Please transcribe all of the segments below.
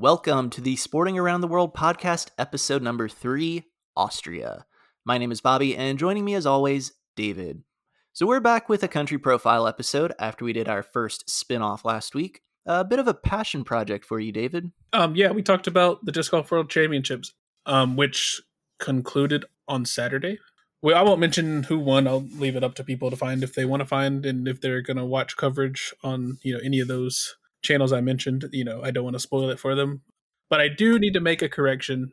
Welcome to the Sporting Around the World podcast, episode number 3, Austria. My name is Bobby, and joining me as always, David. So we're back with a country profile episode after we did our first spin-off last week. A bit of a passion project for you, David. We talked about the Disc Golf World Championships, which concluded on Saturday. I won't mention who won. I'll leave it up to people to find if they want to find and if they're going to watch coverage on, any of those channels I mentioned. I don't want to spoil it for them, but I do need to make a correction.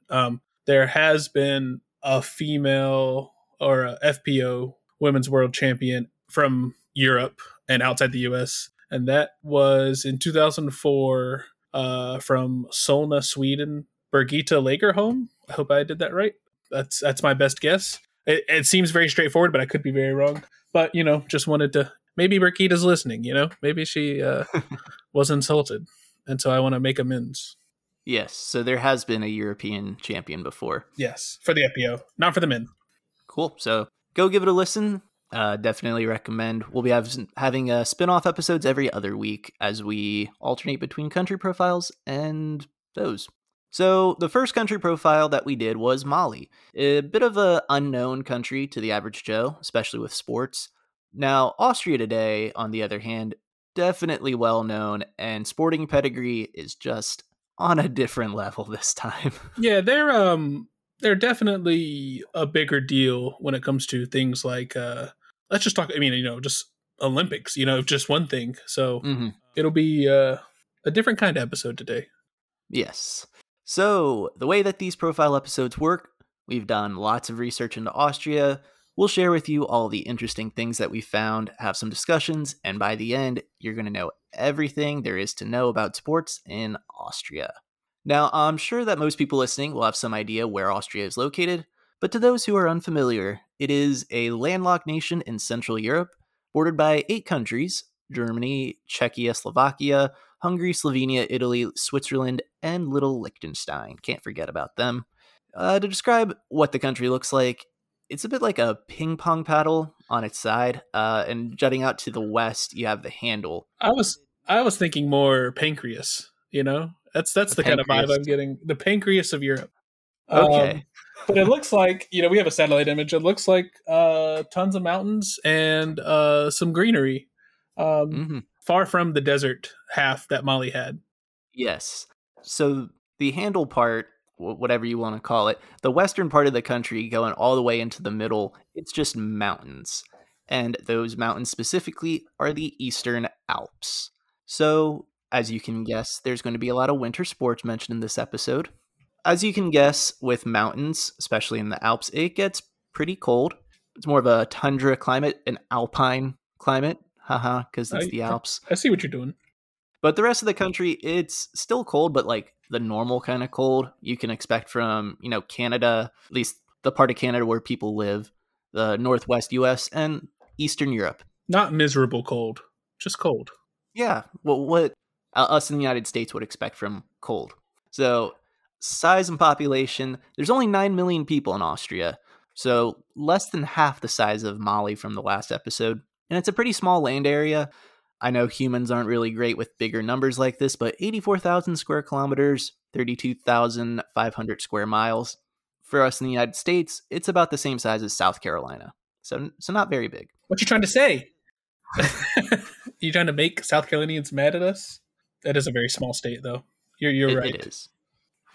There has been a female or a FPO women's world champion from Europe and outside the US. And that was in 2004 from Solna, Sweden, Birgitta Lagerholm. I hope I did that right. That's my best guess. It seems very straightforward, but I could be very wrong. But, just wanted to, maybe Birgitta's listening, maybe she was insulted. And so I want to make amends. Yes. So there has been a European champion before. Yes. For the FPO, not for the men. Cool. So go give it a listen. Definitely recommend. We'll be having spin-off episodes every other week as we alternate between country profiles and those. So the first country profile that we did was Mali, a bit of an unknown country to the average Joe, especially with sports. Now, Austria today, on the other hand, definitely well known, and sporting pedigree is just on a different level this time. Yeah, they're definitely a bigger deal when it comes to things like let's just talk. Just Olympics. Just one thing. So It'll be a different kind of episode today. Yes. So the way that these profile episodes work, we've done lots of research into Austria. We'll share with you all the interesting things that we found, have some discussions, and by the end, you're going to know everything there is to know about sports in Austria. Now, I'm sure that most people listening will have some idea where Austria is located, but to those who are unfamiliar, it is a landlocked nation in Central Europe, bordered by 8 countries, Germany, Czechia, Slovakia, Hungary, Slovenia, Italy, Switzerland, and Little Liechtenstein. Can't forget about them. To describe what the country looks like, it's a bit like a ping pong paddle on its side, and jutting out to the west, you have the handle. I was thinking more pancreas. That's the kind of vibe I'm getting. The pancreas of Europe. Okay, but it looks like we have a satellite image. It looks like tons of mountains and some greenery. Far from the desert half that Mali had. Yes. So the handle part, whatever you want to call it, the western part of the country going all the way into the middle, it's just mountains. And those mountains specifically are the Eastern Alps. So as you can guess, there's going to be a lot of winter sports mentioned in this episode. As you can guess, with mountains, especially in the Alps, it gets pretty cold. It's more of a tundra climate, an alpine climate. Because it's the Alps. I see what you're doing. But the rest of the country, it's still cold, but like the normal kind of cold you can expect from, Canada, at least the part of Canada where people live, the Northwest US and Eastern Europe. Not miserable cold, just cold. Yeah. Well, what us in the United States would expect from cold. So size and population, there's only 9 million people in Austria. So less than half the size of Mali from the last episode. And it's a pretty small land area. I know humans aren't really great with bigger numbers like this, but 84,000 square kilometers, 32,500 square miles. For us in the United States, it's about the same size as South Carolina. So not very big. What you trying to say? You trying to make South Carolinians mad at us? That is a very small state, though. You're right. It is.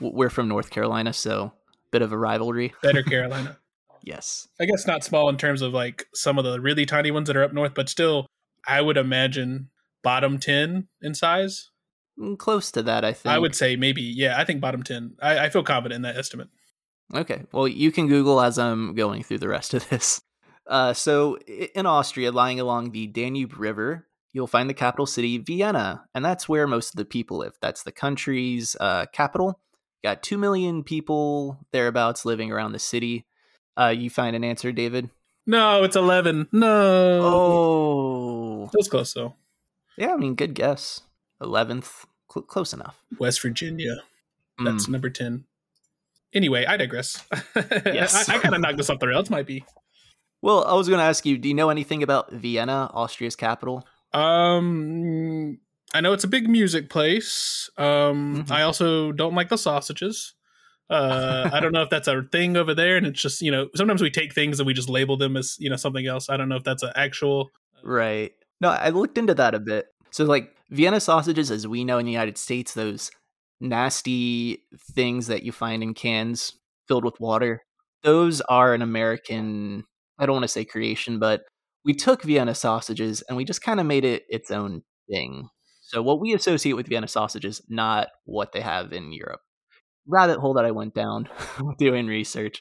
We're from North Carolina, so bit of a rivalry. Better Carolina. Yes. I guess not small in terms of like some of the really tiny ones that are up north, but still, I would imagine bottom 10 in size. Close to that, I think. I would say maybe, yeah, I think bottom 10. I feel confident in that estimate. Okay. Well, you can Google as I'm going through the rest of this. So in Austria, lying along the Danube River, you'll find the capital city, Vienna. And that's where most of the people live. That's the country's capital. Got 2 million people thereabouts living around the city. You find an answer, David? No, it's 11. No. Oh. That was close, though. Yeah, good guess. 11th. Close enough. West Virginia. That's number 10. Anyway, I digress. Yes. I kind of knocked this off the rails, might be. Well, I was going to ask you, do you know anything about Vienna, Austria's capital? I know it's a big music place. I also don't like the sausages. I don't know if that's our thing over there, and it's just, you know, sometimes we take things and we just label them as, you know, something else. I don't know if that's an actual. Right. No, I looked into that a bit. So like Vienna sausages, as we know in the United States, those nasty things that you find in cans filled with water, those are an American, I don't want to say creation, but we took Vienna sausages and we just kind of made it its own thing. So what we associate with Vienna sausages, not what they have in Europe. Rabbit hole that I went down doing research.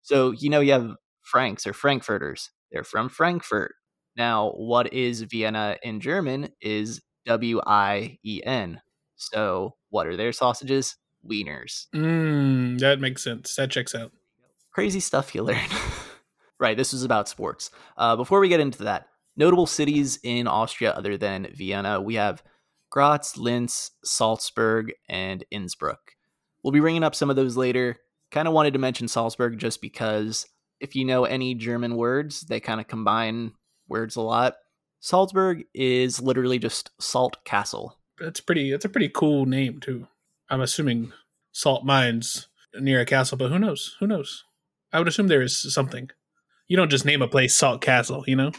So, you know, you have Franks or Frankfurters. They're from Frankfurt. Now, what is Vienna in German is W-I-E-N. So what are their sausages? Wieners. That makes sense. That checks out. Crazy stuff you learn. Right, this was about sports. Before we get into that, notable cities in Austria other than Vienna, we have Graz, Linz, Salzburg, and Innsbruck. We'll be ringing up some of those later. Kind of wanted to mention Salzburg just because if you know any German words, they kind of combine words a lot. Salzburg is literally just Salt Castle. That's a pretty cool name too. I'm assuming salt mines near a castle, but who knows? Who knows? I would assume there is something. You don't just name a place Salt Castle, you know?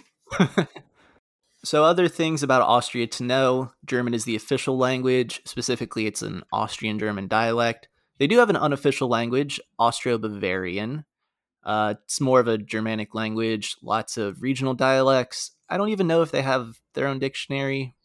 So other things about Austria to know. German is the official language. Specifically, it's an Austrian-German dialect. They do have an unofficial language, Austro-Bavarian. It's more of a Germanic language, lots of regional dialects. I don't even know if they have their own dictionary.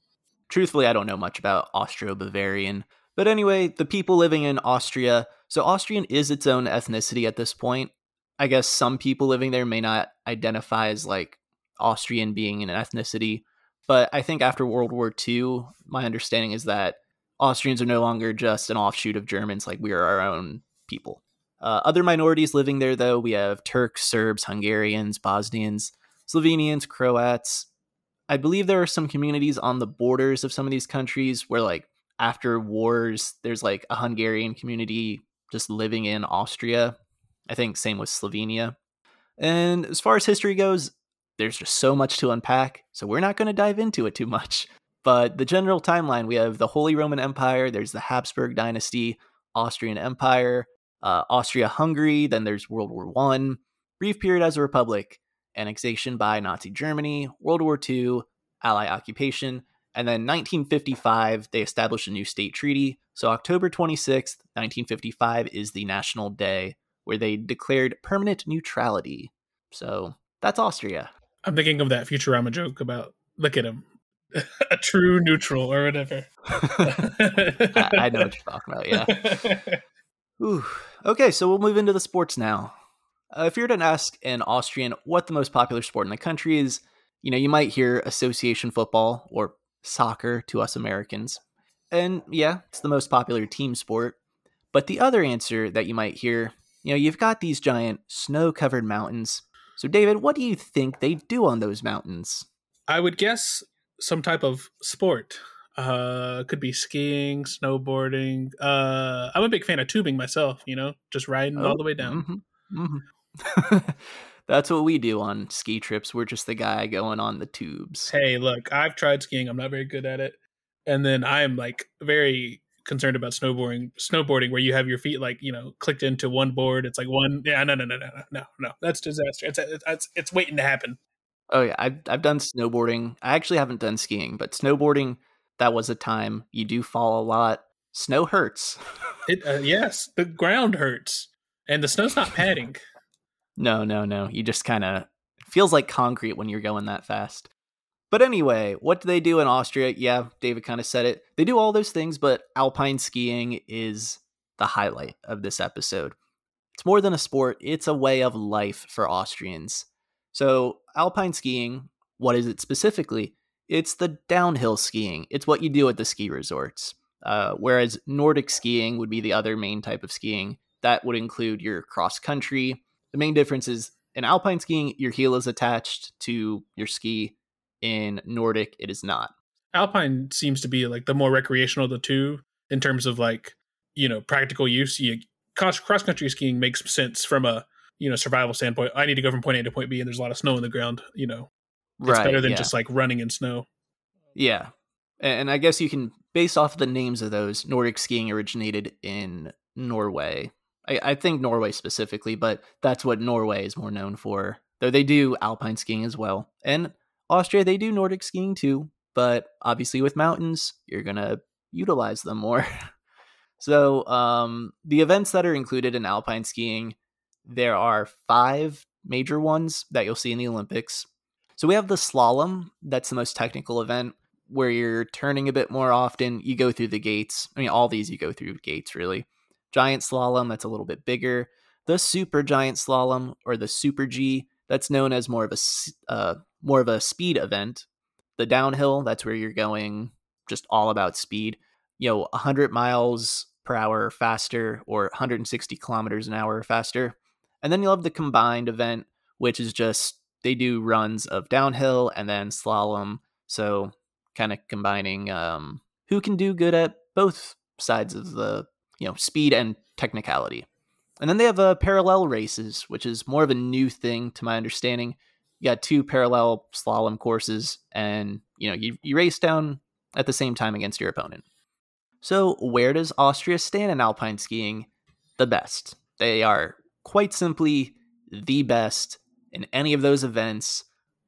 Truthfully, I don't know much about Austro-Bavarian. But anyway, the people living in Austria. So Austrian is its own ethnicity at this point. I guess some people living there may not identify as like Austrian being an ethnicity. But I think after World War II, my understanding is that Austrians are no longer just an offshoot of Germans. Like we are our own people. Other minorities living there, though, we have Turks, Serbs, Hungarians, Bosnians, Slovenians, Croats. I believe there are some communities on the borders of some of these countries where, like, after wars, there's like a Hungarian community just living in Austria. I think same with Slovenia. And as far as history goes, there's just so much to unpack, so we're not going to dive into it too much. But the general timeline, we have the Holy Roman Empire, there's the Habsburg dynasty, Austrian Empire, Austria-Hungary, then there's World War I, brief period as a republic, annexation by Nazi Germany, World War II, Allied occupation, and then 1955, they established a new state treaty. So October 26th, 1955 is the National Day, where they declared permanent neutrality. So that's Austria. I'm thinking of that Futurama joke about, look at him, a true neutral or whatever. I know what you're talking about, yeah. Ooh. Okay, so we'll move into the sports now. If you were to ask an Austrian what the most popular sport in the country is, you know, you might hear association football or soccer to us Americans. And yeah, it's the most popular team sport. But the other answer that you might hear, you know, you've got these giant snow-covered mountains. So, David, what do you think they do on those mountains? I would guess some type of sport. Could be skiing, snowboarding. I'm a big fan of tubing myself, you know, just riding all the way down. Mm-hmm, mm-hmm. That's what we do on ski trips. We're just the guy going on the tubes. Hey, look, I've tried skiing. I'm not very good at it. And then I'm like very concerned about snowboarding where you have your feet like, you know, clicked into one board. It's like one. Yeah, no. That's disaster. It's waiting to happen. Oh yeah. I've done snowboarding. I actually haven't done skiing, but snowboarding, that was a time. You do fall a lot. Snow hurts. Yes. The ground hurts and the snow's not padding. No. You just kind of feels like concrete when you're going that fast. But anyway, what do they do in Austria? Yeah, David kind of said it. They do all those things, but alpine skiing is the highlight of this episode. It's more than a sport. It's a way of life for Austrians. So alpine skiing, what is it specifically? It's the downhill skiing. It's what you do at the ski resorts. Whereas Nordic skiing would be the other main type of skiing. That would include your cross country. The main difference is in alpine skiing, your heel is attached to your ski. In Nordic, it is not. Alpine seems to be like the more recreational of the two in terms of like, you know, practical use. Cross-country skiing makes sense from a, you know, survival standpoint. I need to go from point A to point B and there's a lot of snow on the ground, you know. It's better than just like running in snow. Yeah. And I guess you can, based off the names of those, Nordic skiing originated in Norway. I think Norway specifically, but that's what Norway is more known for. Though they do alpine skiing as well. And Austria, they do Nordic skiing too. But obviously with mountains, you're going to utilize them more. So the events that are included in alpine skiing, there are 5 major ones that you'll see in the Olympics. So we have the slalom. That's the most technical event where you're turning a bit more often. You go through the gates. I mean, all these you go through gates, really. Giant slalom, that's a little bit bigger. The super giant slalom, or the super G, that's known as more of a speed event. The downhill, that's where you're going just all about speed. 100 miles per hour faster, or 160 kilometers an hour faster. And then you'll have the combined event, which is just, they do runs of downhill and then slalom. So kind of combining who can do good at both sides of the, speed and technicality. And then they have parallel races, which is more of a new thing to my understanding. You got 2 parallel slalom courses, and you race down at the same time against your opponent. So where does Austria stand in alpine skiing? The best. They are quite simply the best in any of those events,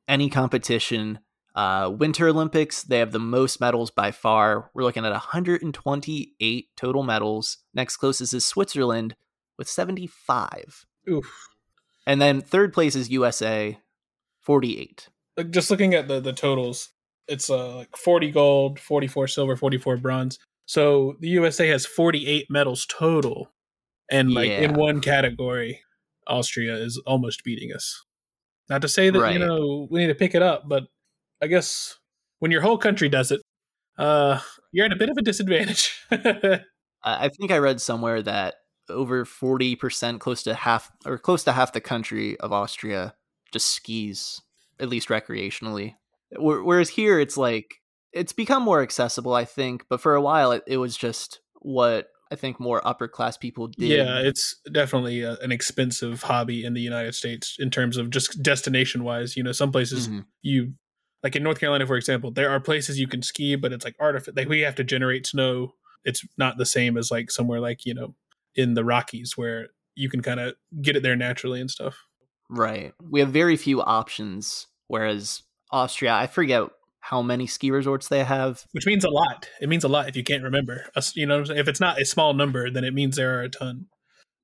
any competition. Winter Olympics, they have the most medals by far. We're looking at 128 total medals. Next closest is Switzerland with 75. Oof. And then third place is USA, 48. Just looking at the totals, it's like 40 gold, 44 silver, 44 bronze. So the USA has 48 medals total. And in one category, Austria is almost beating us. Not to say that, we need to pick it up, but I guess when your whole country does it, you're at a bit of a disadvantage. I think I read somewhere that over 40%, close to half the country of Austria just skis, at least recreationally. Whereas here, it's like, it's become more accessible, I think. But for a while, it was just what I think more upper class people did. Yeah, it's definitely an expensive hobby in the United States in terms of just destination wise. Some places you... Like in North Carolina, for example, there are places you can ski, but it's like we have to generate snow. It's not the same as like somewhere like, in the Rockies where you can kind of get it there naturally and stuff. Right. We have very few options, whereas Austria, I forget how many ski resorts they have. Which means a lot. It means a lot if you can't remember. If it's not a small number, then it means there are a ton.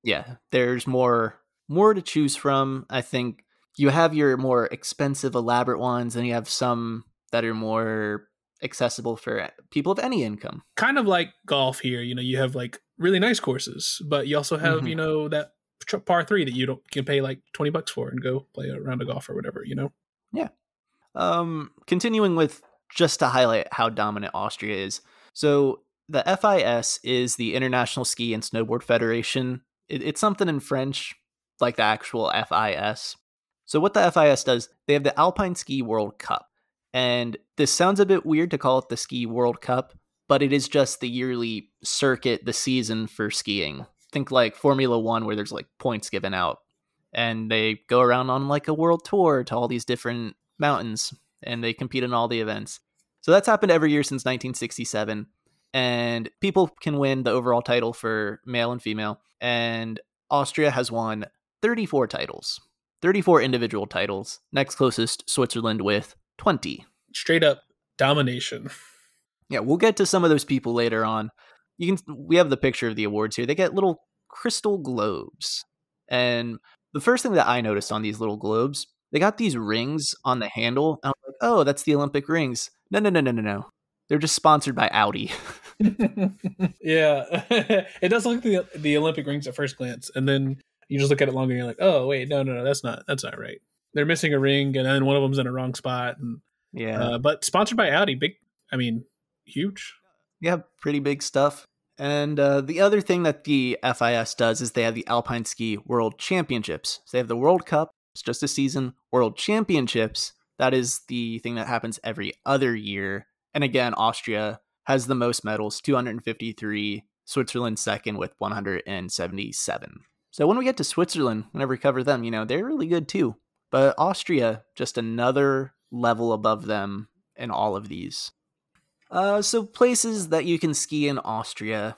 Yeah, there's more to choose from, I think. You have your more expensive, elaborate ones, and you have some that are more accessible for people of any income. Kind of like golf here, you have like really nice courses, but you also have, that par 3 that you can pay like $20 for and go play a round of golf or whatever, Yeah. Continuing with just to highlight how dominant Austria is. So the FIS is the International Ski and Snowboard Federation. It's something in French, like the actual FIS. So what the FIS does, they have the Alpine Ski World Cup. And this sounds a bit weird to call it the Ski World Cup, but it is just the yearly circuit, the season for skiing. Think like Formula 1 where there's like points given out. And they go around on like a world tour to all these different mountains and they compete in all the events. So that's happened every year since 1967. And people can win the overall title for male and female. And Austria has won 34 titles. 34 individual titles. Next closest, Switzerland with 20. Straight up domination. Yeah, we'll get to some of those people later on. We have the picture of the awards here. They get little crystal globes. And the first thing that I noticed on these little globes, they got these rings on the handle. And I'm like, oh, that's the Olympic rings. No. They're just sponsored by Audi. Yeah. It does look like the Olympic rings at first glance. And then you just look at it longer and you're like, oh, wait, no, that's not right. They're missing a ring and then one of them's in a wrong spot. And yeah. But sponsored by Audi, huge. Yeah, pretty big stuff. And the other thing that the FIS does is they have the Alpine Ski World Championships. So they have the World Cup. It's just a season. World Championships. That is the thing that happens every other year. And again, Austria has the most medals, 253. Switzerland second with 177. So when we get to Switzerland, whenever we cover them, they're really good too. But Austria, just another level above them in all of these. So places that you can ski in Austria.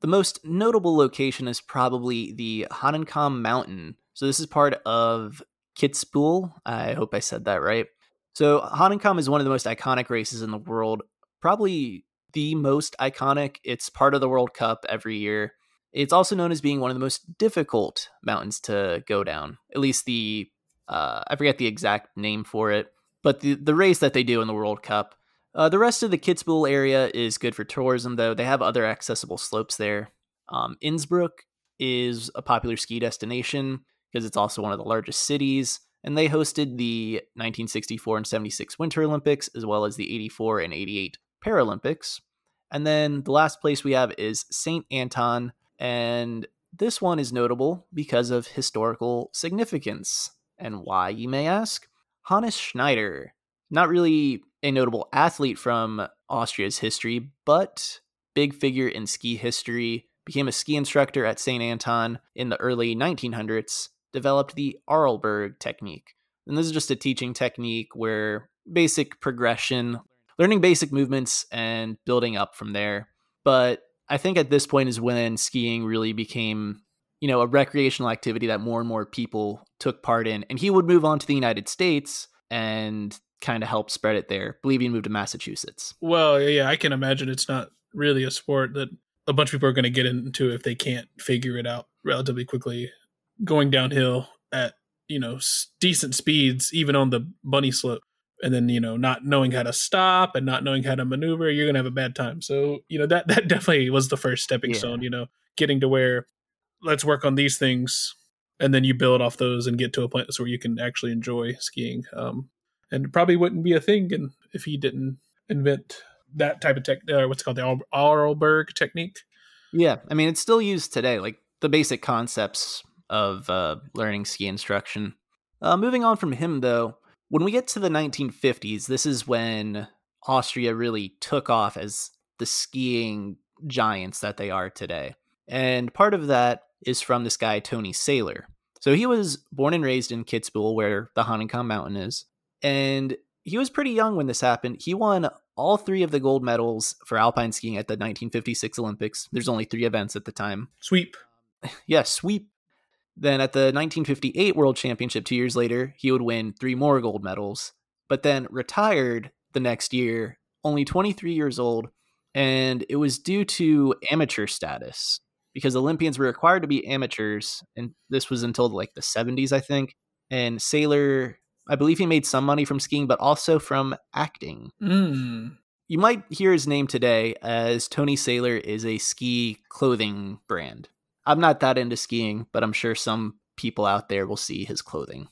The most notable location is probably the Hahnenkamm Mountain. So this is part of Kitzbühel. I hope I said that right. So Hahnenkamm is one of the most iconic races in the world. Probably the most iconic. It's part of the World Cup every year. It's also known as being one of the most difficult mountains to go down. At least the, I forget the exact name for it, but the race that they do in the World Cup. The rest of the Kitzbühel area is good for tourism, though. They have other accessible slopes there. Innsbruck is a popular ski destination because it's also one of the largest cities, and they hosted the 1964 and 76 Winter Olympics, as well as the 84 and 88 Paralympics. And then the last place we have is St. Anton, and this one is notable because of historical significance. And why, you may ask? Hannes Schneider, not really a notable athlete from Austria's history, but big figure in ski history, became a ski instructor at St. Anton in the early 1900s, developed the Arlberg technique. And this is just a teaching technique where basic progression, learning basic movements and building up from there. But I think at this point is when skiing really became, you know, a recreational activity that more and more people took part in. And he would move on to the United States and kind of help spread it there. I believe he moved to Massachusetts. Well, yeah, I can imagine it's not really a sport that a bunch of people are going to get into if they can't figure it out relatively quickly. Going downhill at, you know, decent speeds, even on the bunny slope, and then, you know, not knowing how to stop and not knowing how to maneuver, you're going to have a bad time. So, you know, that definitely was the first stepping stone, you know, getting to where let's work on these things. And then you build off those and get to a place where you can actually enjoy skiing. And it probably wouldn't be a thing if he didn't invent that type of what's called the Arlberg technique. Yeah, I mean, it's still used today, like the basic concepts of learning ski instruction. Moving on from him, though, when we get to the 1950s, this is when Austria really took off as the skiing giants that they are today. And part of that is from this guy, Tony Sailer. So he was born and raised in Kitzbühel, where the Hahnenkamm Mountain is. And he was pretty young when this happened. He won all three of the gold medals for alpine skiing at the 1956 Olympics. There's only three events at the time. Sweep. Yeah, sweep. Then at the 1958 World Championship 2 years later, he would win three more gold medals, but then retired the next year, only 23 years old. And it was due to amateur status because Olympians were required to be amateurs. And this was until like the 70s, I think. And Sailer, I believe he made some money from skiing, but also from acting. Mm. You might hear his name today as Tony Sailer is a ski clothing brand. I'm not that into skiing, but I'm sure some people out there will see his clothing.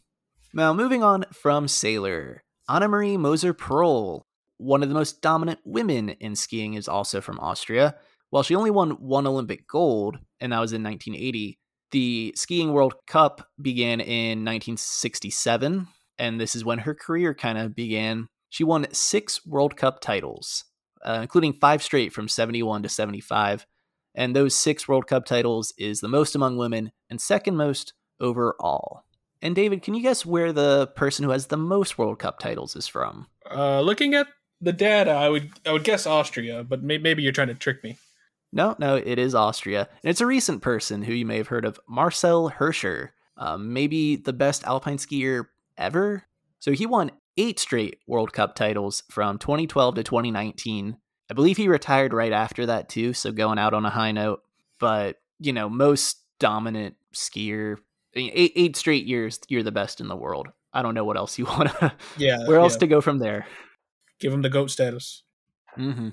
Now, moving on from Sailer, Annemarie Moser-Pröll, one of the most dominant women in skiing, is also from Austria. While she only won one Olympic gold, and that was in 1980, the Skiing World Cup began in 1967. And this is when her career kind of began. She won 6 World Cup titles, including 5 straight from 71 to 75. And those 6 World Cup titles is the most among women and second most overall. And David, can you guess where the person who has the most World Cup titles is from? Looking at the data, I would guess Austria, but maybe you're trying to trick me. No, it is Austria. And it's a recent person who you may have heard of, Marcel Hirscher, maybe the best alpine skier ever. So he won 8 straight World Cup titles from 2012 to 2019. I believe he retired right after that too, so going out on a high note. But, you know, most dominant skier, I mean, 8 straight years, you're the best in the world. I don't know what else you want to, where else to go from there. Give him the GOAT status. Mm-hmm.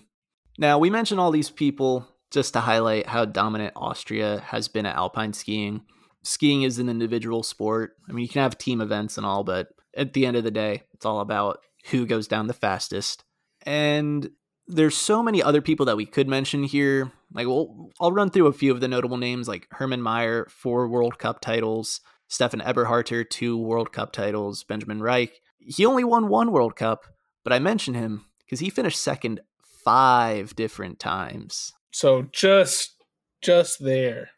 Now, we mention all these people just to highlight how dominant Austria has been at alpine skiing. Skiing is an individual sport. I mean, you can have team events and all, but at the end of the day, it's all about who goes down the fastest. And there's so many other people that we could mention here. Like, well, I'll run through a few of the notable names, like Hermann Maier, 4 World Cup titles, Stefan Eberharter, 2 World Cup titles, Benjamin Reich. He only won 1 World Cup, but I mention him because he finished second 5 different times. So just there.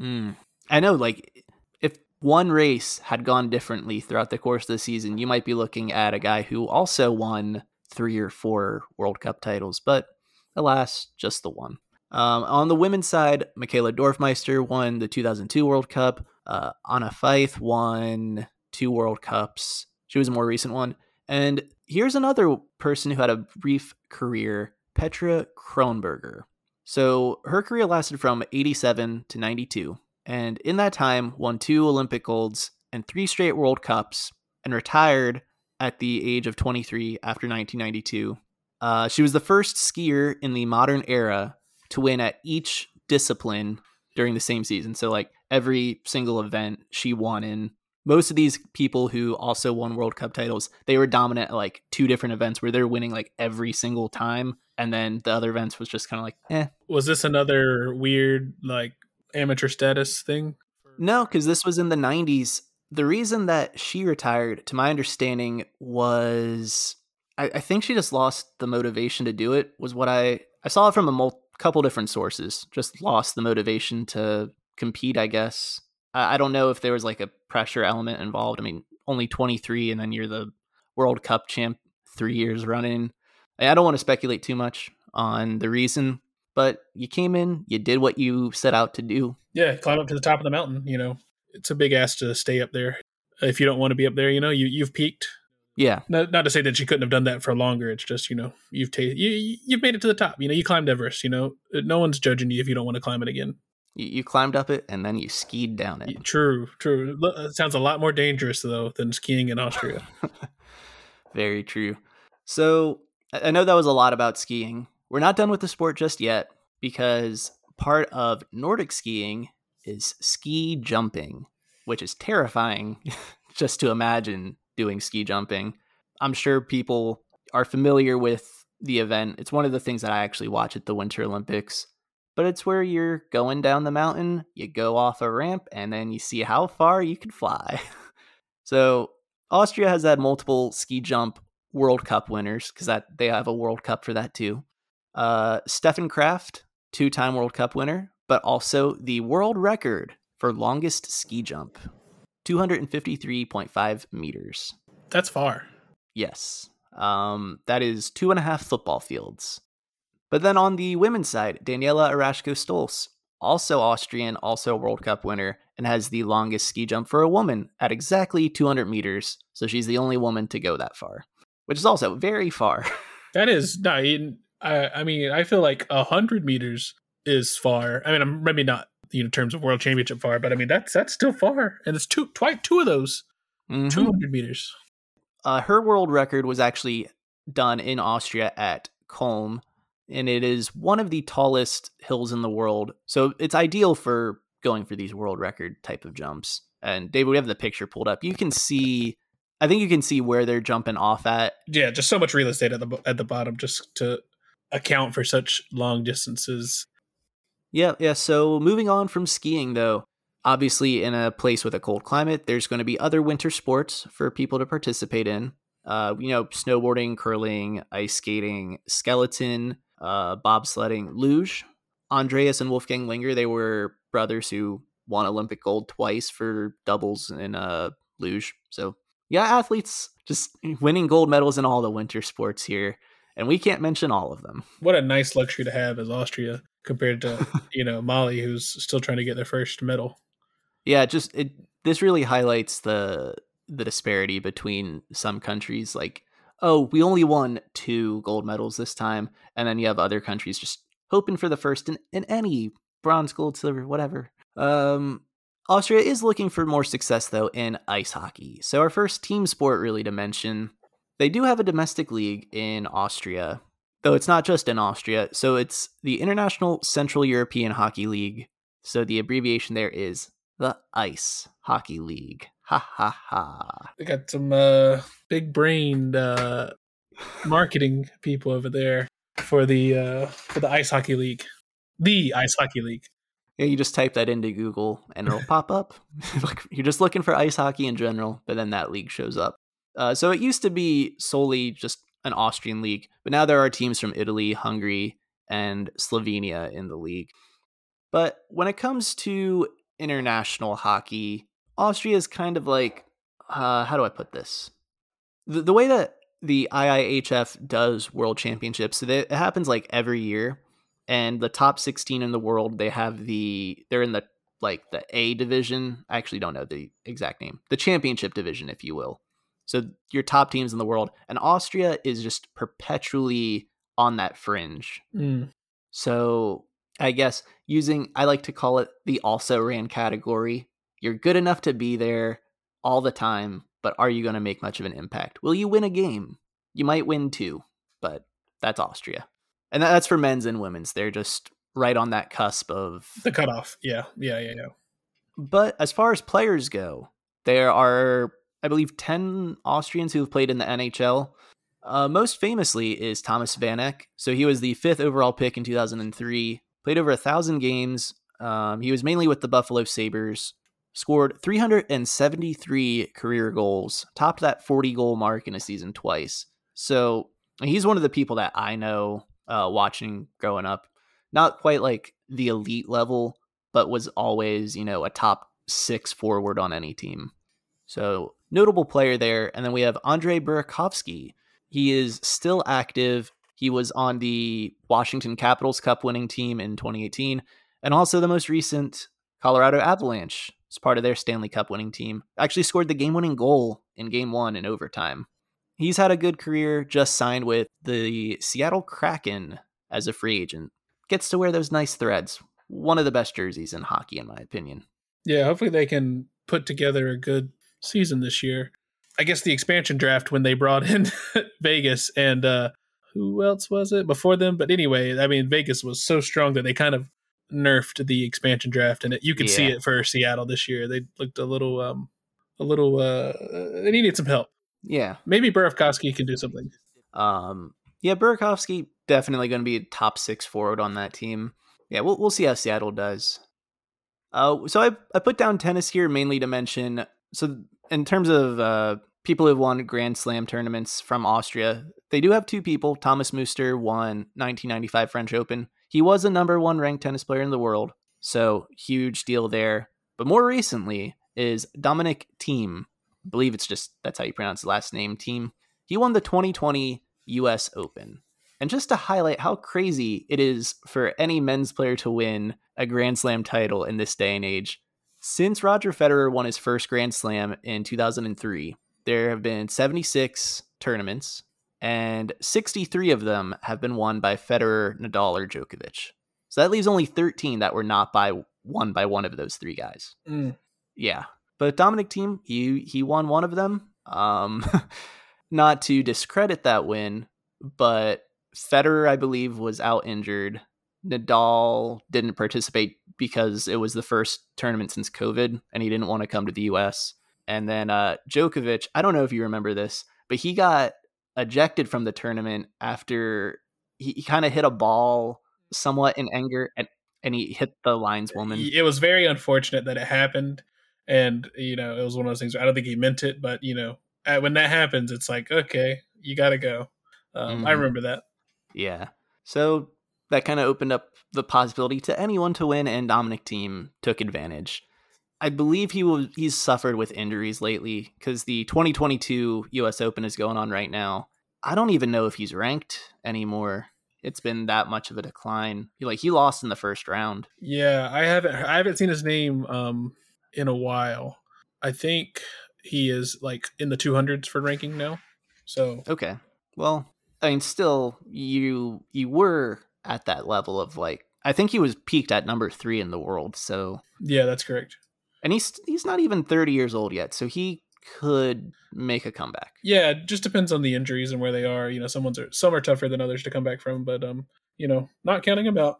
I know, like, if one race had gone differently throughout the course of the season, you might be looking at a guy who also won 3 or 4 World Cup titles. But Alas, just the one. On the women's side, Michaela Dorfmeister won the 2002 World Cup. Anna Feith won 2 World Cups. She was a more recent one. And here's another person who had a brief career, Petra Kronberger. So her career lasted from 87 to 92, and in that time won 2 Olympic golds and 3 straight World Cups, and retired at the age of 23 after 1992. She was the first skier in the modern era to win at each discipline during the same season. So like every single event she won in. Most of these people who also won World Cup titles, they were dominant at like 2 different events where they're winning like every single time. And then the other events was just kind of like, eh. Was this another weird like amateur status thing? No, because this was in the 90s. The reason that she retired, to my understanding, was I think she just lost the motivation to do it, was what I saw it from a couple different sources, just lost the motivation to compete, I guess. I don't know if there was like a pressure element involved. I mean, only 23 and then you're the World Cup champ 3 years running. I don't want to speculate too much on the reason, but you came in, you did what you set out to do. Yeah, climb up to the top of the mountain, you know. It's a big ask to stay up there. If you don't want to be up there, you know, you've peaked. Yeah. Not to say that you couldn't have done that for longer. It's just, you know, you've made it to the top. You know, you climbed Everest, you know. No one's judging you if you don't want to climb it again. You climbed up it and then you skied down it. True. It sounds a lot more dangerous, though, than skiing in Austria. Very true. So I know that was a lot about skiing. We're not done with the sport just yet because part of Nordic skiing is ski jumping, which is terrifying just to imagine doing ski jumping. I'm sure people are familiar with the event. It's one of the things that I actually watch at the Winter Olympics. But it's where you're going down the mountain, you go off a ramp, and then you see how far you can fly. So Austria has had multiple ski jump World Cup winners, because they have a World Cup for that too. Stefan Kraft, 2-time World Cup winner, but also the world record for longest ski jump, 253.5 meters. That's far. Yes. That is 2.5 football fields. But then on the women's side, Daniela Arashko-Stolz, also Austrian, also World Cup winner, and has the longest ski jump for a woman at exactly 200 meters. So she's the only woman to go that far, which is also very far. That is, I mean, I feel like 100 meters is far. I mean, I'm maybe not in terms of world championship far, but I mean, that's still far. And it's two of those, mm-hmm. 200 meters. Her world record was actually done in Austria at Köln. And it is one of the tallest hills in the world. So it's ideal for going for these world record type of jumps. And David, we have the picture pulled up. I think you can see where they're jumping off at. Yeah, just so much real estate at the bottom just to account for such long distances. Yeah. So moving on from skiing, though, obviously in a place with a cold climate, there's going to be other winter sports for people to participate in. You know, snowboarding, curling, ice skating, skeleton, bobsledding, luge. Andreas and Wolfgang Linger, they were brothers who won Olympic gold twice for doubles in luge. So yeah, athletes just winning gold medals in all the winter sports here, and we can't mention all of them. What a nice luxury to have as Austria compared to you know, Mali, who's still trying to get their first medal. Yeah, this really highlights the disparity between some countries, like, oh, we only won 2 gold medals this time. And then you have other countries just hoping for the first in any bronze, gold, silver, whatever. Austria is looking for more success, though, in ice hockey. So our first team sport really to mention, they do have a domestic league in Austria, though it's not just in Austria. So it's the International Central European Hockey League. So the abbreviation there is the Ice Hockey League. Ha ha ha. They got some big-brained marketing people over there for the Ice Hockey League. The Ice Hockey League. Yeah, you just type that into Google and it'll pop up. You're just looking for ice hockey in general, but then that league shows up. So it used to be solely just an Austrian league, but now there are teams from Italy, Hungary, and Slovenia in the league. But when it comes to international hockey, Austria is kind of like, how do I put this? The way that the IIHF does world championships. So it happens like every year, and the top 16 in the world, they're in the like the A division. I actually don't know the exact name, the championship division, if you will. So your top teams in the world, and Austria is just perpetually on that fringe. Mm. So I guess I like to call it the also ran category. You're good enough to be there all the time, but are you going to make much of an impact? Will you win a game? You might win two, but that's Austria. And that's for men's and women's. They're just right on that cusp of the cutoff. Yeah. But as far as players go, there are, I believe, 10 Austrians who have played in the NHL. Most famously is Thomas Vanek. So he was the 5th overall pick in 2003, played over 1,000 games. He was mainly with the Buffalo Sabres, scored 373 career goals, topped that 40-goal mark in a season twice. So he's one of the people that I know watching growing up. Not quite like the elite level, but was always, a top 6 forward on any team. So notable player there. And then we have Andre Burakovsky. He is still active. He was on the Washington Capitals Cup winning team in 2018, and also the most recent Colorado Avalanche as part of their Stanley Cup winning team. Actually scored the game-winning goal in Game 1 in overtime. He's had a good career, just signed with the Seattle Kraken as a free agent. Gets to wear those nice threads. One of the best jerseys in hockey, in my opinion. Yeah, hopefully they can put together a good season this year. I guess the expansion draft when they brought in Vegas and who else was it before them? But anyway, I mean, Vegas was so strong that they kind of nerfed the expansion draft, and you could see it for Seattle this year. They looked a little they needed some help. Yeah. Maybe Burakovsky can do something. Burakovsky definitely going to be a top 6 forward on that team. Yeah. We'll see how Seattle does. So I put down tennis here mainly to mention, so in terms of people who've won Grand Slam tournaments from Austria, they do have 2 people. Thomas Muster won 1995 French Open. He was the number 1 ranked tennis player in the world, so huge deal there. But more recently is Dominic Thiem. I believe it's just that's how you pronounce his last name, Thiem. He won the 2020 U.S. Open. And just to highlight how crazy it is for any men's player to win a Grand Slam title in this day and age, since Roger Federer won his first Grand Slam in 2003, there have been 76 tournaments, and 63 of them have been won by Federer, Nadal, or Djokovic. So that leaves only 13 that were not won by one of those 3 guys. Mm. Yeah. But Dominic Thiem, he won one of them. Not to discredit that win, but Federer, I believe, was out injured. Nadal didn't participate because it was the first tournament since COVID and he didn't want to come to the US. And then Djokovic, I don't know if you remember this, but he got ejected from the tournament after he kind of hit a ball somewhat in anger and he hit the lineswoman. It was very unfortunate that it happened. And, it was one of those things where I don't think he meant it, but, when that happens, it's like, okay, you got to go. I remember that. Yeah. So that kind of opened up the possibility to anyone to win, and Dominic Thiem took advantage. I believe he's suffered with injuries lately because the 2022 U.S. Open is going on right now. I don't even know if he's ranked anymore. It's been that much of a decline. He lost in the first round. Yeah, I haven't seen his name in a while. I think he is in the 200s for ranking now. So okay, well, I mean, still you were at that level of I think he was peaked at number 3 in the world. So yeah, that's correct. And he's not even 30 years old yet, so he could make a comeback. Yeah, it just depends on the injuries and where they are. Some are tougher than others to come back from, but not counting them out.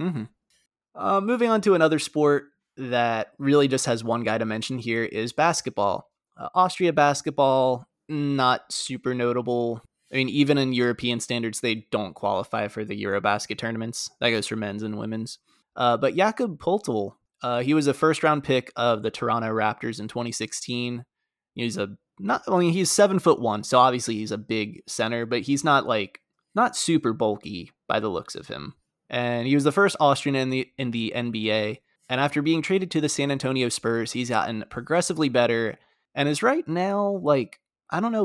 Mm-hmm. Moving on to another sport that really just has one guy to mention here is basketball. Austria basketball, not super notable. I mean, even in European standards, they don't qualify for the Eurobasket tournaments. That goes for men's and women's. But Jakob Poeltl, he was a first-round pick of the Toronto Raptors in 2016. He's 7'1", so obviously he's a big center, but he's not super bulky by the looks of him. And he was the first Austrian in the NBA. And after being traded to the San Antonio Spurs, he's gotten progressively better and is right now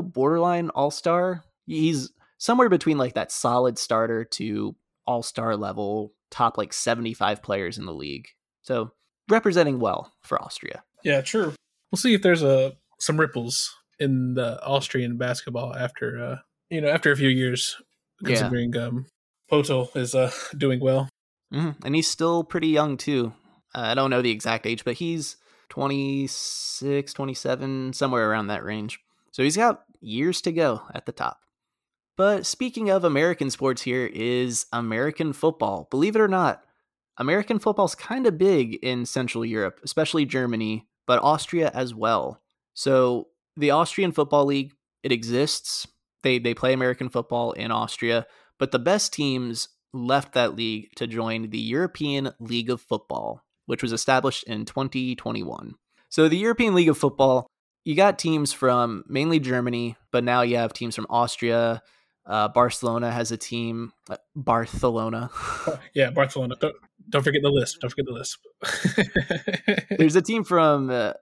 borderline all-star. he's somewhere between like that solid starter to all-star level, top like 75 players in the league. So representing well for Austria. Yeah, true. We'll see if there's some ripples in the Austrian basketball after a few years, considering Poeltl is doing well. Mm-hmm. And he's still pretty young too. I don't know the exact age, but he's 26, 27, somewhere around that range. So he's got years to go at the top. But speaking of American sports, here is American football. Believe it or not, American football's kind of big in Central Europe, especially Germany, but Austria as well. So the Austrian Football League, it exists. They play American football in Austria, but the best teams left that league to join the European League of Football, which was established in 2021. So the European League of Football, you got teams from mainly Germany, but now you have teams from Austria. Barcelona has a team. Barcelona. Yeah, Barcelona. Don't forget the list. Don't forget the list. There's a team from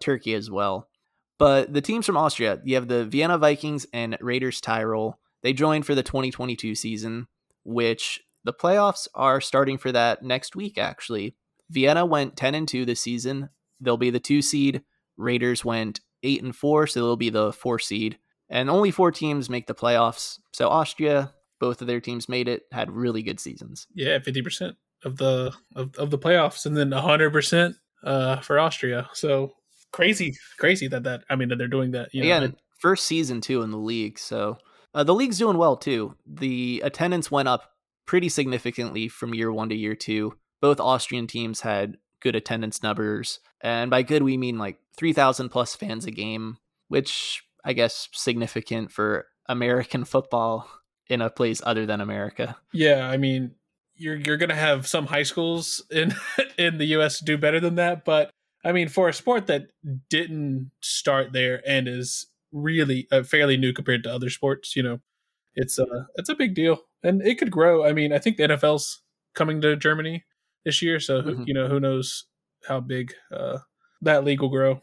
Turkey as well. But the teams from Austria, you have the Vienna Vikings and Raiders Tyrol. They joined for the 2022 season, which the playoffs are starting for that next week, actually. Vienna went 10-2 this season. They'll be the 2 seed. Raiders went 8-4, so they'll be the 4 seed. And only 4 teams make the playoffs. So Austria, both of their teams made it, had really good seasons. Yeah, 50% of the playoffs, and then 100% for Austria. So crazy that they're doing that. You know? Yeah, first season too in the league. So the league's doing well too. The attendance went up pretty significantly from year 1 to year 2. Both Austrian teams had good attendance numbers. And by good, we mean like 3,000 plus fans a game, which I guess significant for American football in a place other than America. Yeah, I mean, you're going to have some high schools in the U.S. do better than that. But I mean, for a sport that didn't start there and is really fairly new compared to other sports, you know, it's a big deal and it could grow. I mean, I think the NFL's coming to Germany this year, so who knows how big that league will grow.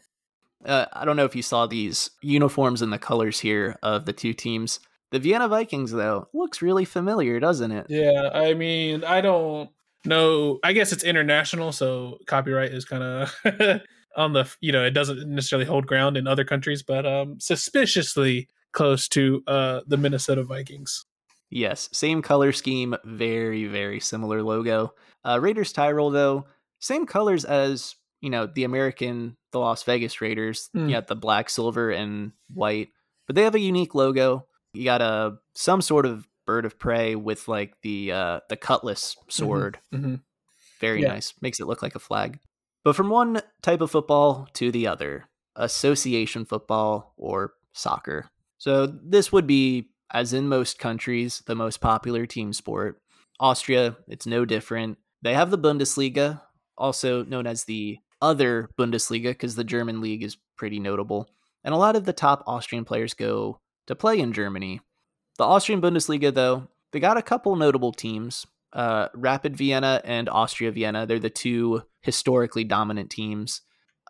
I don't know if you saw these uniforms and the colors here of the two teams. The Vienna Vikings, though, looks really familiar, doesn't it? Yeah, I mean, I don't know. I guess it's international, so copyright is kind of on the, you know, it doesn't necessarily hold ground in other countries, but suspiciously close to the Minnesota Vikings. Yes, same color scheme, very, very similar logo. Raiders Tyrol, though, same colors as, you know, the Las Vegas Raiders. You got the black, silver, and white, but they have a unique logo. You got some sort of bird of prey with like the cutlass sword. Mm-hmm. Very nice. Makes it look like a flag. But from one type of football to the other, association football or soccer. So this would be, as in most countries, the most popular team sport. Austria, it's no different. They have the Bundesliga, also known as the other Bundesliga, because the German league is pretty notable. And a lot of the top Austrian players go to play in Germany. The Austrian Bundesliga, though, they got a couple notable teams. Rapid Vienna and Austria Vienna, they're the two historically dominant teams.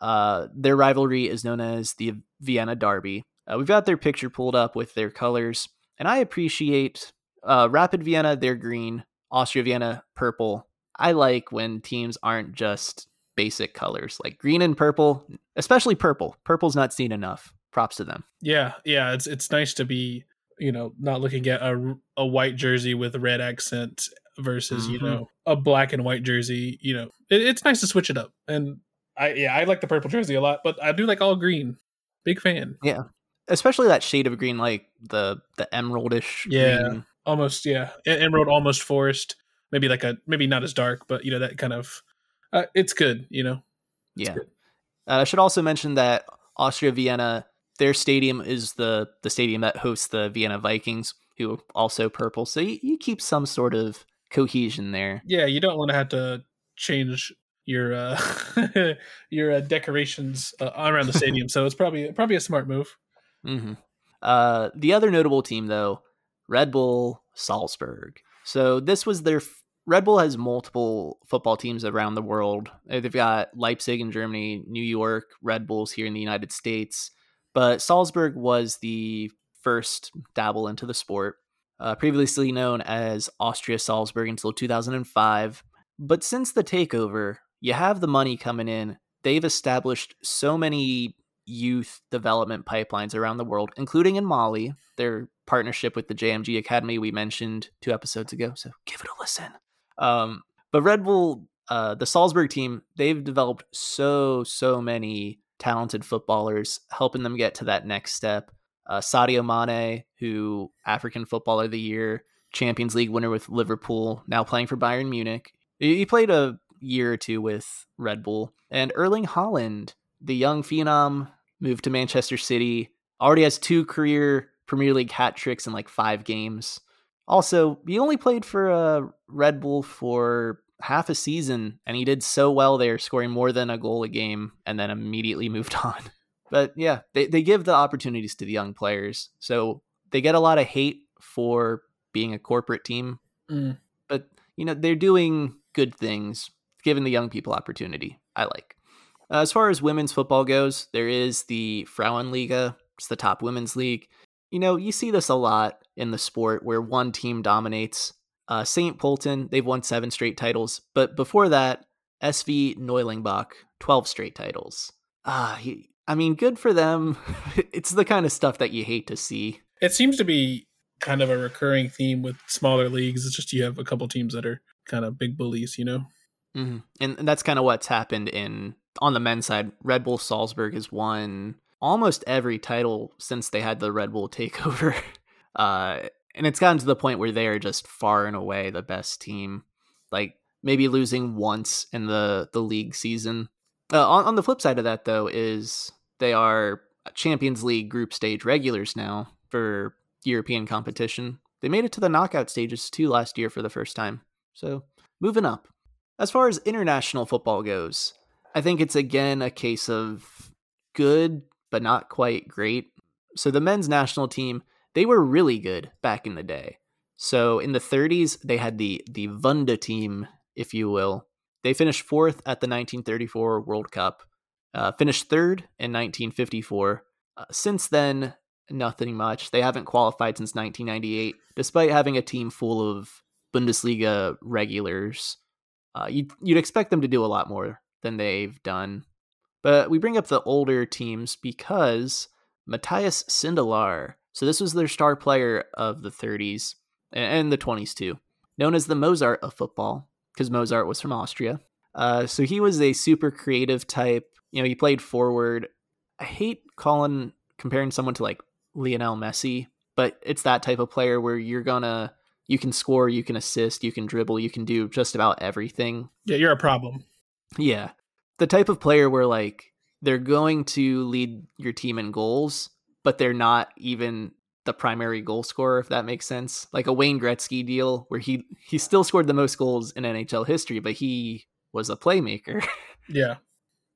Their rivalry is known as the Vienna Derby. We've got their picture pulled up with their colors. And I appreciate Rapid Vienna, they're green, Austria Vienna, purple. I like when teams aren't just basic colors, like green and purple, especially purple. Purple's not seen enough. Props to them. Yeah, it's nice to be, you know, not looking at a white jersey with a red accent versus, you know, a black and white jersey. You know, it's nice to switch it up. And I like the purple jersey a lot, but I do like all green. Big fan. Yeah. Especially that shade of green, like the emeraldish green. Almost, emerald, almost forest, maybe not as dark, but you know, that kind of it's good, you know. It's good. I should also mention that Austria Vienna, their stadium is the stadium that hosts the Vienna Vikings, who are also purple, so you keep some sort of cohesion there. Yeah, you don't want to have to change your your decorations around the stadium, so it's probably a smart move. Mm-hmm. The other notable team, though, Red Bull Salzburg. So this was their Red Bull has multiple football teams around the world. They've got Leipzig in Germany, New York, Red Bulls here in the United States. But Salzburg was the first dabble into the sport, previously known as Austria Salzburg until 2005. But since the takeover, you have the money coming in. They've established so many youth development pipelines around the world, including in Mali, their partnership with the JMG Academy we mentioned 2 episodes ago. So give it a listen. But Red Bull, the Salzburg team, they've developed so many talented footballers, helping them get to that next step. Sadio Mane, who African Footballer of the Year, Champions League winner with Liverpool, now playing for Bayern Munich. He played a year or two with Red Bull. And Erling Haaland, the young phenom, moved to Manchester City, already has 2 career Premier League hat tricks in like 5 games. Also, he only played for Red Bull for half a season, and he did so well there, scoring more than a goal a game, and then immediately moved on. But yeah, they give the opportunities to the young players. So they get a lot of hate for being a corporate team. But, you know, they're doing good things, giving the young people opportunity. I like. As far as women's football goes, there is the Frauenliga. It's the top women's league. You know, you see this a lot in the sport where one team dominates. St. Pölten, they've won 7 straight titles. But before that, SV Neulingbach, 12 straight titles. Good for them. It's the kind of stuff that you hate to see. It seems to be kind of a recurring theme with smaller leagues. It's just you have a couple teams that are kind of big bullies, you know? Mm-hmm. And that's kind of what's happened on the men's side. Red Bull Salzburg has won almost every title since they had the Red Bull takeover. And it's gotten to the point where they are just far and away the best team, like maybe losing once in the league season. On the flip side of that, though, is they are Champions League group stage regulars now for European competition. They made it to the knockout stages too last year for the first time. So moving up. As far as international football goes, I think it's again a case of good, but not quite great. So the men's national team, they were really good back in the day. So in the 30s, they had the Wanda team, if you will. They finished 4th at the 1934 World Cup, finished 3rd in 1954. Since then, nothing much. They haven't qualified since 1998, despite having a team full of Bundesliga regulars. You'd expect them to do a lot more than they've done. But we bring up the older teams because Matthias Sindelar, so this was their star player of the 30s and the 20s too, known as the Mozart of football, because Mozart was from Austria. So he was a super creative type. You know, he played forward. I hate comparing someone to like Lionel Messi, but it's that type of player where you can score, you can assist, you can dribble, you can do just about everything. Yeah, you're a problem. Yeah. The type of player where like they're going to lead your team in goals, but they're not even the primary goal scorer, if that makes sense. Like a Wayne Gretzky deal where he still scored the most goals in NHL history, but he was a playmaker. Yeah.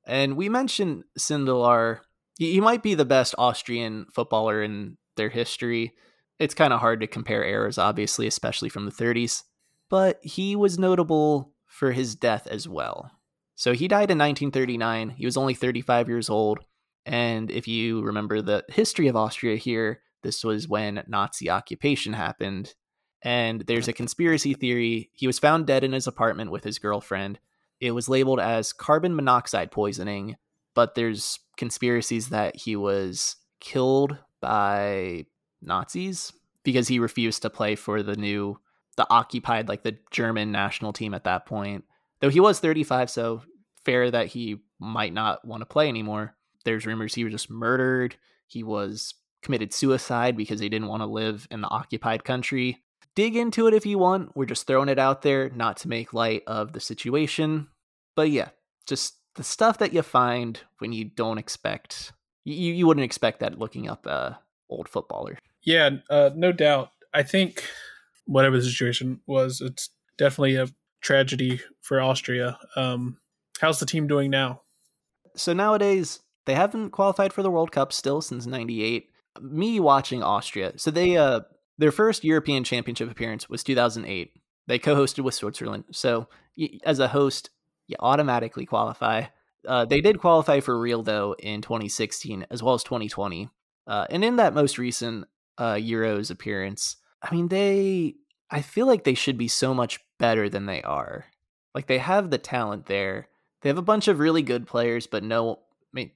And we mentioned Sindelar. He might be the best Austrian footballer in their history. It's kind of hard to compare eras, obviously, especially from the 30s. But he was notable for his death as well. So he died in 1939. He was only 35 years old. And if you remember the history of Austria here, this was when Nazi occupation happened. And there's a conspiracy theory. He was found dead in his apartment with his girlfriend. It was labeled as carbon monoxide poisoning, but there's conspiracies that he was killed by Nazis because he refused to play for the occupied, like the German national team at that point. Though he was 35, so fair that he might not want to play anymore. There's rumors he was just murdered. He was committed suicide because he didn't want to live in the occupied country. Dig into it if you want. We're just throwing it out there, not to make light of the situation. But yeah, just the stuff that you find when you don't expect. You wouldn't expect that looking up old footballer. Yeah, no doubt. I think whatever the situation was, it's definitely a tragedy for Austria. How's the team doing now? So nowadays, they haven't qualified for the World Cup still since 98. Me watching Austria. So they their first European Championship appearance was 2008. They co-hosted with Switzerland. So as a host, you automatically qualify. They did qualify for real, though, in 2016 as well as 2020. And in that most recent Euros appearance. I mean, I feel like they should be so much better than they are. Like, they have the talent there. They have a bunch of really good players, but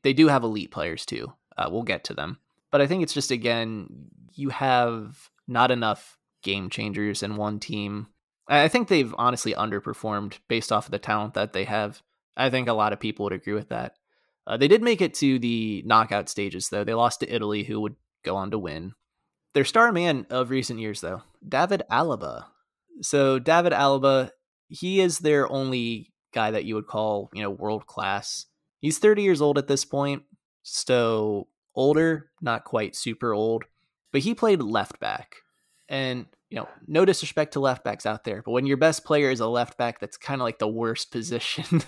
they do have elite players too. We'll get to them. But I think it's just, again, you have not enough game changers in one team. I think they've honestly underperformed based off of the talent that they have. I think a lot of people would agree with that. They did make it to the knockout stages, though. They lost to Italy, who would go on to win. Their star man of recent years, though, David Alaba. So David Alaba, he is their only guy that you would call, world class. He's 30 years old at this point, so older, not quite super old, but he played left back. And, no disrespect to left backs out there, but when your best player is a left back, that's kind of like the worst position,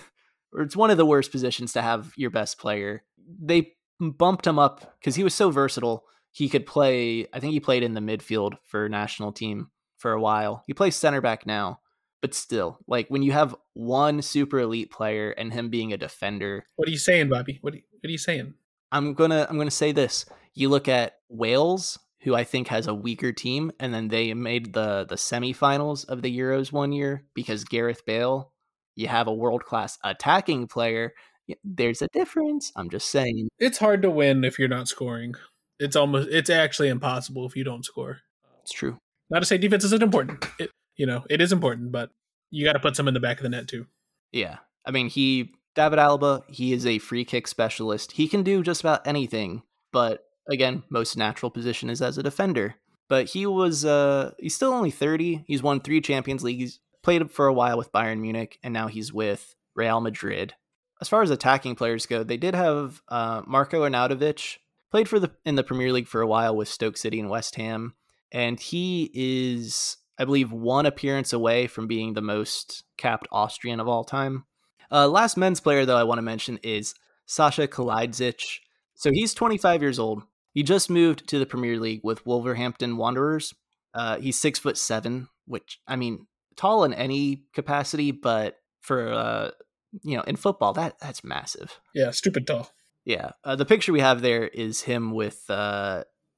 or it's one of the worst positions to have your best player. They bumped him up because he was so versatile. He could play, I think he played in the midfield for national team for a while. He plays center back now, but still, like, when you have one super elite player and him being a defender. What are you saying, Bobby? What are you saying? I'm gonna say this. You look at Wales, who I think has a weaker team, and then they made the semifinals of the Euros one year because Gareth Bale. You have a world-class attacking player. There's a difference. I'm just saying. It's hard to win if you're not scoring. It's actually impossible if you don't score. It's true. Not to say defense isn't important. It is important, but you got to put some in the back of the net too. Yeah. I mean, David Alaba, he is a free kick specialist. He can do just about anything, but again, most natural position is as a defender. But he was, he's still only 30. He's won 3 Champions Leagues. Played for a while with Bayern Munich, and now he's with Real Madrid. As far as attacking players go, they did have Marko Arnautović, played in the Premier League for a while with Stoke City and West Ham, and he is, I believe, 1 appearance away from being the most capped Austrian of all time. Last men's player, though, I want to mention is Sasha Kalajdzic. So he's 25 years old. He just moved to the Premier League with Wolverhampton Wanderers. He's 6'7", which, I mean, tall in any capacity, but for in football, that's massive. Yeah, stupid tall. Yeah. The picture we have there is him with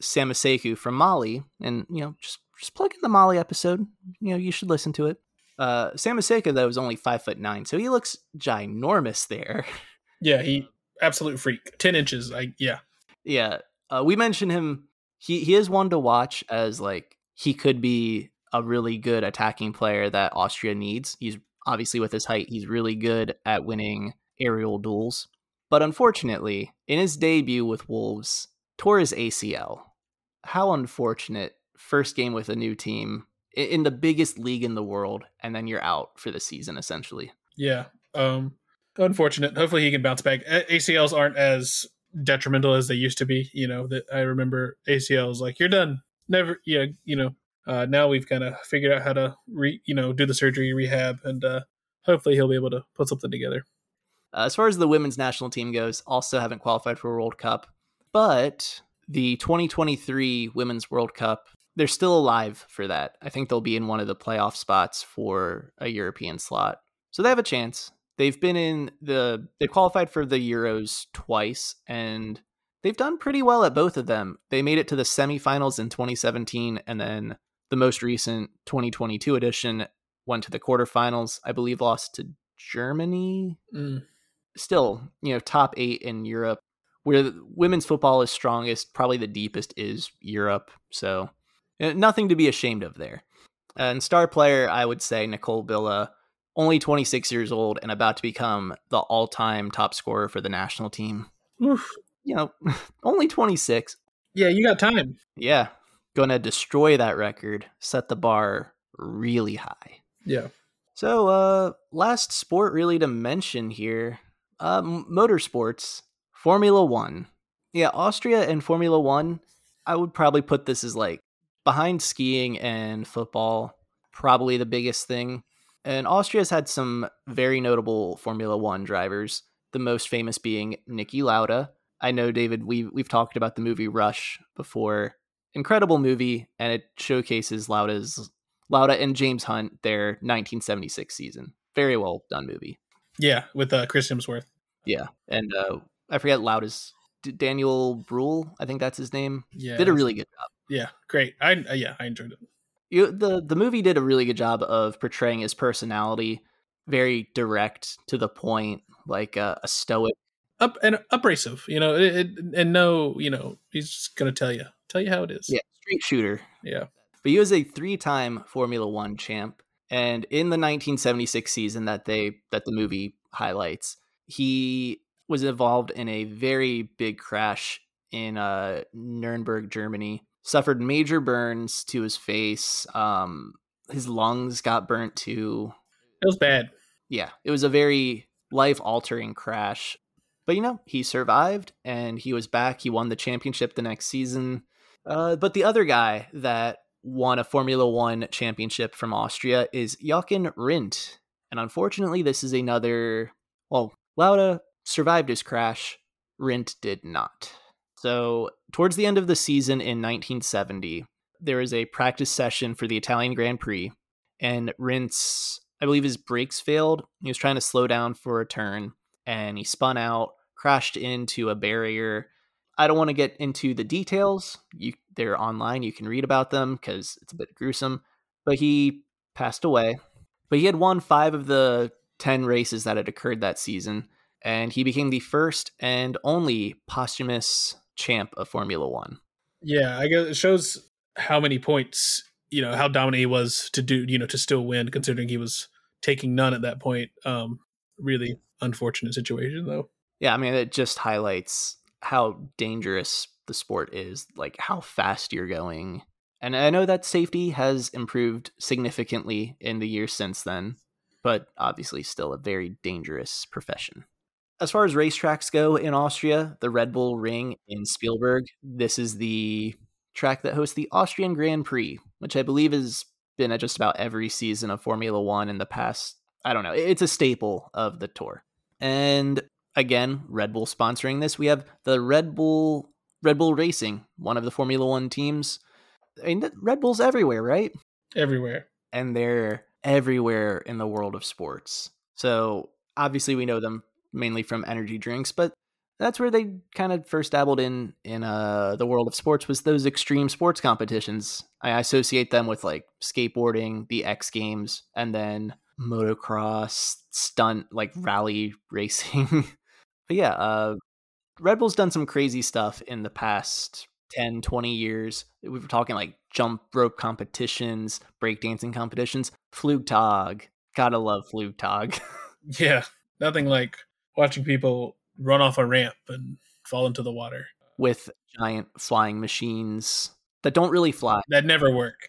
Samaseku from Mali, and just plug in the Mali episode. You should listen to it. Samaseku, though, is only 5'9", so he looks ginormous there. Yeah, he absolute freak. 10 inches. Yeah. We mentioned him. He is one to watch, as like he could be a really good attacking player that Austria needs. He's obviously, with his height, he's really good at winning aerial duels. But unfortunately, in his debut with Wolves, tore his ACL. How unfortunate. First game with a new team in the biggest league in the world, and then you're out for the season, essentially. Yeah. Unfortunate. Hopefully he can bounce back. ACLs aren't as detrimental as they used to be. I remember ACLs, like, you're done. Never. Yeah. Now we've kind of figured out how to, do the surgery, rehab, and hopefully he'll be able to put something together. As far as the women's national team goes, also haven't qualified for a World Cup, but the 2023 Women's World Cup, they're still alive for that. I think they'll be in one of the playoff spots for a European slot. So they have a chance. They've been they qualified for the Euros twice, and they've done pretty well at both of them. They made it to the semifinals in 2017, and then the most recent 2022 edition went to the quarterfinals, I believe, lost to Germany. Still, top 8 in Europe, where women's football is strongest, probably the deepest is Europe. So nothing to be ashamed of there. And star player, I would say Nicole Billa, only 26 years old and about to become the all-time top scorer for the national team. Oof. Only 26. Yeah, you got time. Yeah. Going to destroy that record, set the bar really high. Yeah. So last sport really to mention here, motorsports, Formula One. Yeah, Austria and Formula One, I would probably put this as like behind skiing and football, probably the biggest thing. And Austria's had some very notable Formula One drivers, the most famous being Niki Lauda. I know, David, we've talked about the movie Rush before. Incredible movie, and it showcases Lauda and James Hunt, their 1976 season. Very well done movie. Yeah, with Chris Hemsworth. Yeah, and I forget Lauda's Daniel Brühl, I think that's his name. Yeah. Did a really good job. Yeah, great. I enjoyed it. The movie did a really good job of portraying his personality, very direct, to the point, like a stoic, abrasive. You know, he's just gonna tell you how it is. Yeah, straight shooter. Yeah, but he was a 3-time Formula One champ, and in the 1976 season that the movie highlights, he was involved in a very big crash in Nuremberg, Germany. Suffered major burns to his face. His lungs got burnt too. It was bad. Yeah, it was a very life-altering crash. But, he survived, and he was back. He won the championship the next season. But the other guy that won a Formula One championship from Austria is Jochen Rindt. And unfortunately, this is another... Well, Lauda survived his crash. Rindt did not. So towards the end of the season in 1970, there is a practice session for the Italian Grand Prix, and Rintz, I believe his brakes failed. He was trying to slow down for a turn, and he spun out, crashed into a barrier. I don't want to get into the details. They're online. You can read about them because it's a bit gruesome, but he passed away. But he had won 5 of the 10 races that had occurred that season, and he became the first and only posthumous champ of Formula One. Yeah, I guess it shows how many points, how dominant he was to still win, considering he was taking none at that point. Really unfortunate situation, though. Yeah, I mean, it just highlights how dangerous the sport is, like how fast you're going. And I know that safety has improved significantly in the years since then, but obviously still a very dangerous profession. As far as racetracks go in Austria, the Red Bull Ring in Spielberg, this is the track that hosts the Austrian Grand Prix, which I believe has been at just about every season of Formula One in the past. I don't know. It's a staple of the tour. And again, Red Bull sponsoring this. We have the Red Bull Racing, one of the Formula One teams. I mean, Red Bull's everywhere, right? Everywhere. And they're everywhere in the world of sports. So obviously we know them mainly from energy drinks, but that's where they kind of first dabbled in the world of sports, was those extreme sports competitions. I associate them with like skateboarding, the X Games, and then motocross, stunt, like rally racing. But yeah, Red Bull's done some crazy stuff in the past 10, 20 years. We were talking like jump rope competitions, breakdancing competitions, Flugtag. Gotta love Flugtag. Yeah, nothing like watching people run off a ramp and fall into the water with giant flying machines that don't really fly, that never work.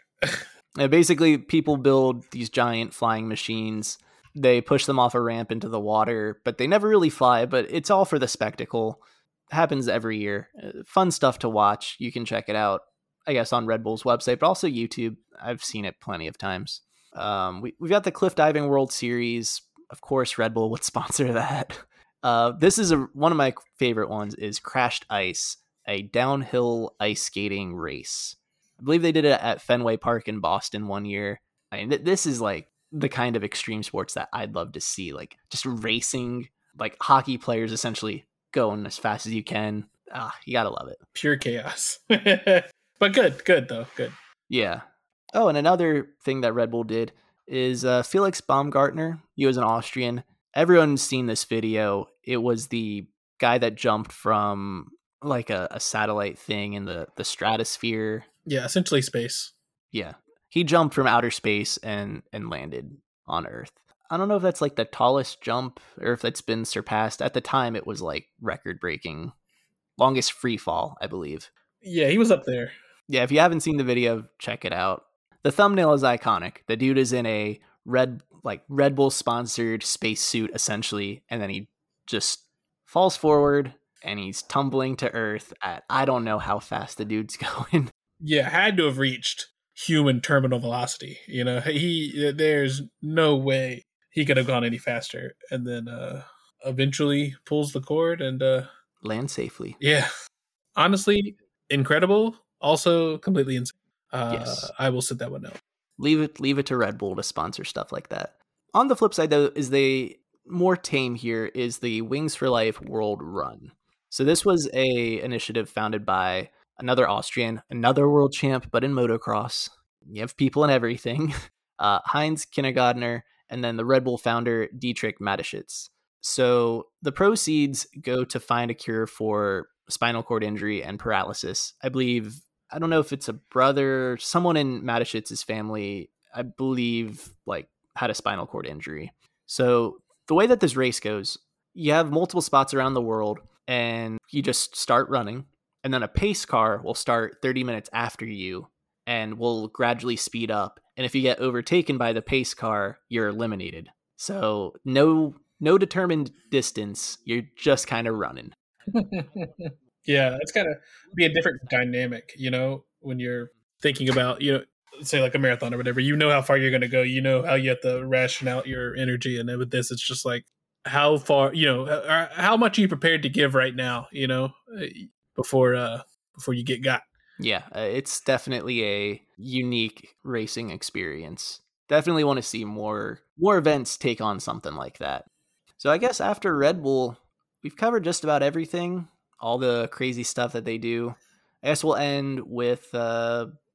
Basically, people build these giant flying machines. They push them off a ramp into the water, but they never really fly. But it's all for the spectacle. It happens every year. Fun stuff to watch. You can check it out, I guess, on Red Bull's website, but also YouTube. I've seen it plenty of times. We've got the Cliff Diving World Series. Of course, Red Bull would sponsor that. This is one of my favorite ones, is Crashed Ice, a downhill ice skating race. I believe they did it at Fenway Park in Boston one year. I mean, this is like the kind of extreme sports that I'd love to see, like just racing, like hockey players essentially going as fast as you can. Ah, you got to love it. Pure chaos. But good though. Good. Yeah. Oh, and another thing that Red Bull did is Felix Baumgartner. He was an Austrian. Everyone's seen this video. It was the guy that jumped from like a satellite thing in the stratosphere. Yeah, essentially space. Yeah. He jumped from outer space and landed on Earth. I don't know if that's like the tallest jump or if that's been surpassed. At the time, it was like record-breaking. Longest free fall, I believe. Yeah, he was up there. Yeah, if you haven't seen the video, check it out. The thumbnail is iconic. The dude is in a Red Bull sponsored space suit, essentially. And then he just falls forward and he's tumbling to Earth at, I don't know how fast the dude's going. Yeah, had to have reached human terminal velocity. There's no way he could have gone any faster. And then eventually pulls the cord and lands safely. Yeah. Honestly, incredible. Also completely insane. Yes. I will sit that one out. Leave it to Red Bull to sponsor stuff like that. On the flip side, though, is the more tame here is the Wings for Life World Run. So this was a initiative founded by another Austrian, another world champ, but in motocross. You have people in everything. Heinz Kindergartner, and then the Red Bull founder, Dietrich Mateschitz. So the proceeds go to find a cure for spinal cord injury and paralysis. I believe, I don't know if it's a brother, someone in Mateschitz' family, I believe, like, had a spinal cord injury. So the way that this race goes, you have multiple spots around the world and you just start running. And then a pace car will start 30 minutes after you and will gradually speed up. And if you get overtaken by the pace car, you're eliminated. So no determined distance. You're just kind of running. Yeah, it's gotta be a different dynamic, you know, when you're thinking about, you know, say like a marathon or whatever, you know how far you're going to go, you know how you have to ration out your energy. And then with this, it's just like how far, you know, how much are you prepared to give right now, you know, before you get got. Yeah, it's definitely a unique racing experience. Definitely want to see more events take on something like that. So I guess after Red Bull, we've covered just about everything, all the crazy stuff that they do. I guess we'll end with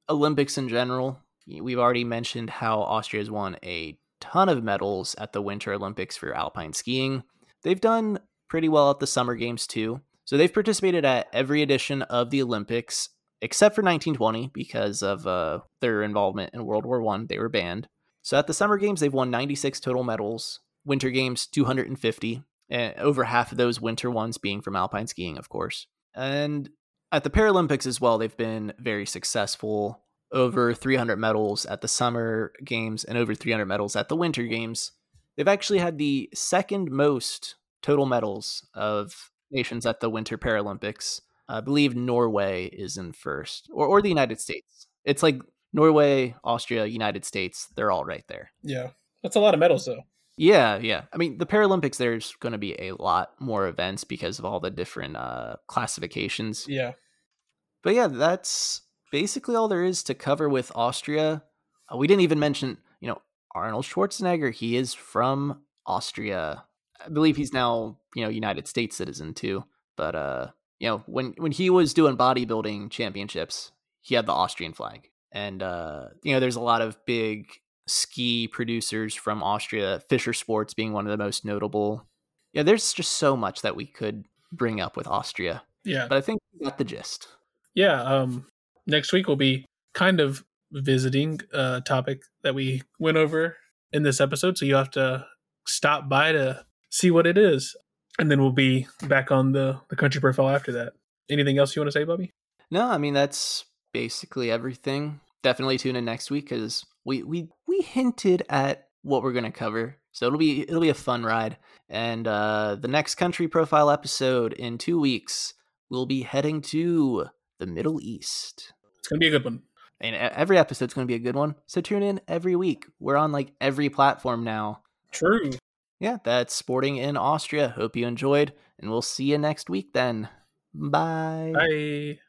Olympics in general. We've already mentioned how Austria's won a ton of medals at the Winter Olympics for alpine skiing. They've done pretty well at the Summer Games too. So they've participated at every edition of the Olympics, except for 1920, because of their involvement in World War I. They were banned. So at the Summer Games, they've won 96 total medals, Winter Games 250, and over half of those winter ones being from alpine skiing, of course. And at the Paralympics as well, they've been very successful, over 300 medals at the Summer Games and over 300 medals at the Winter Games. They've actually had the second most total medals of nations at the Winter Paralympics. I believe Norway is in first, or the United States. It's like Norway, Austria, United States. They're all right there. Yeah. That's a lot of medals, though. Yeah. I mean, the Paralympics, there's going to be a lot more events because of all the different classifications. Yeah. But yeah, that's basically all there is to cover with Austria. We didn't even mention, you know, Arnold Schwarzenegger. He is from Austria. I believe he's now, you know, United States citizen too. But, you know, when he was doing bodybuilding championships, he had the Austrian flag. And, you know, there's a lot of big ski producers from Austria, Fischer Sports being one of the most notable. Yeah, there's just so much that we could bring up with Austria. Yeah. But I think we got the gist. Yeah. Next week we'll be kind of visiting a topic that we went over in this episode. So you have to stop by to see what it is. And then we'll be back on the country profile after that. Anything else you want to say, Bobby? No, I mean, that's basically everything. Definitely tune in next week because we hinted at what we're going to cover. So it'll be a fun ride. And the next country profile episode in 2 weeks, we'll be heading to the Middle East. It's going to be a good one. And every episode's going to be a good one. So tune in every week. We're on like every platform now. True. Yeah, that's Sporting in Austria. Hope you enjoyed, and we'll see you next week then. Bye. Bye.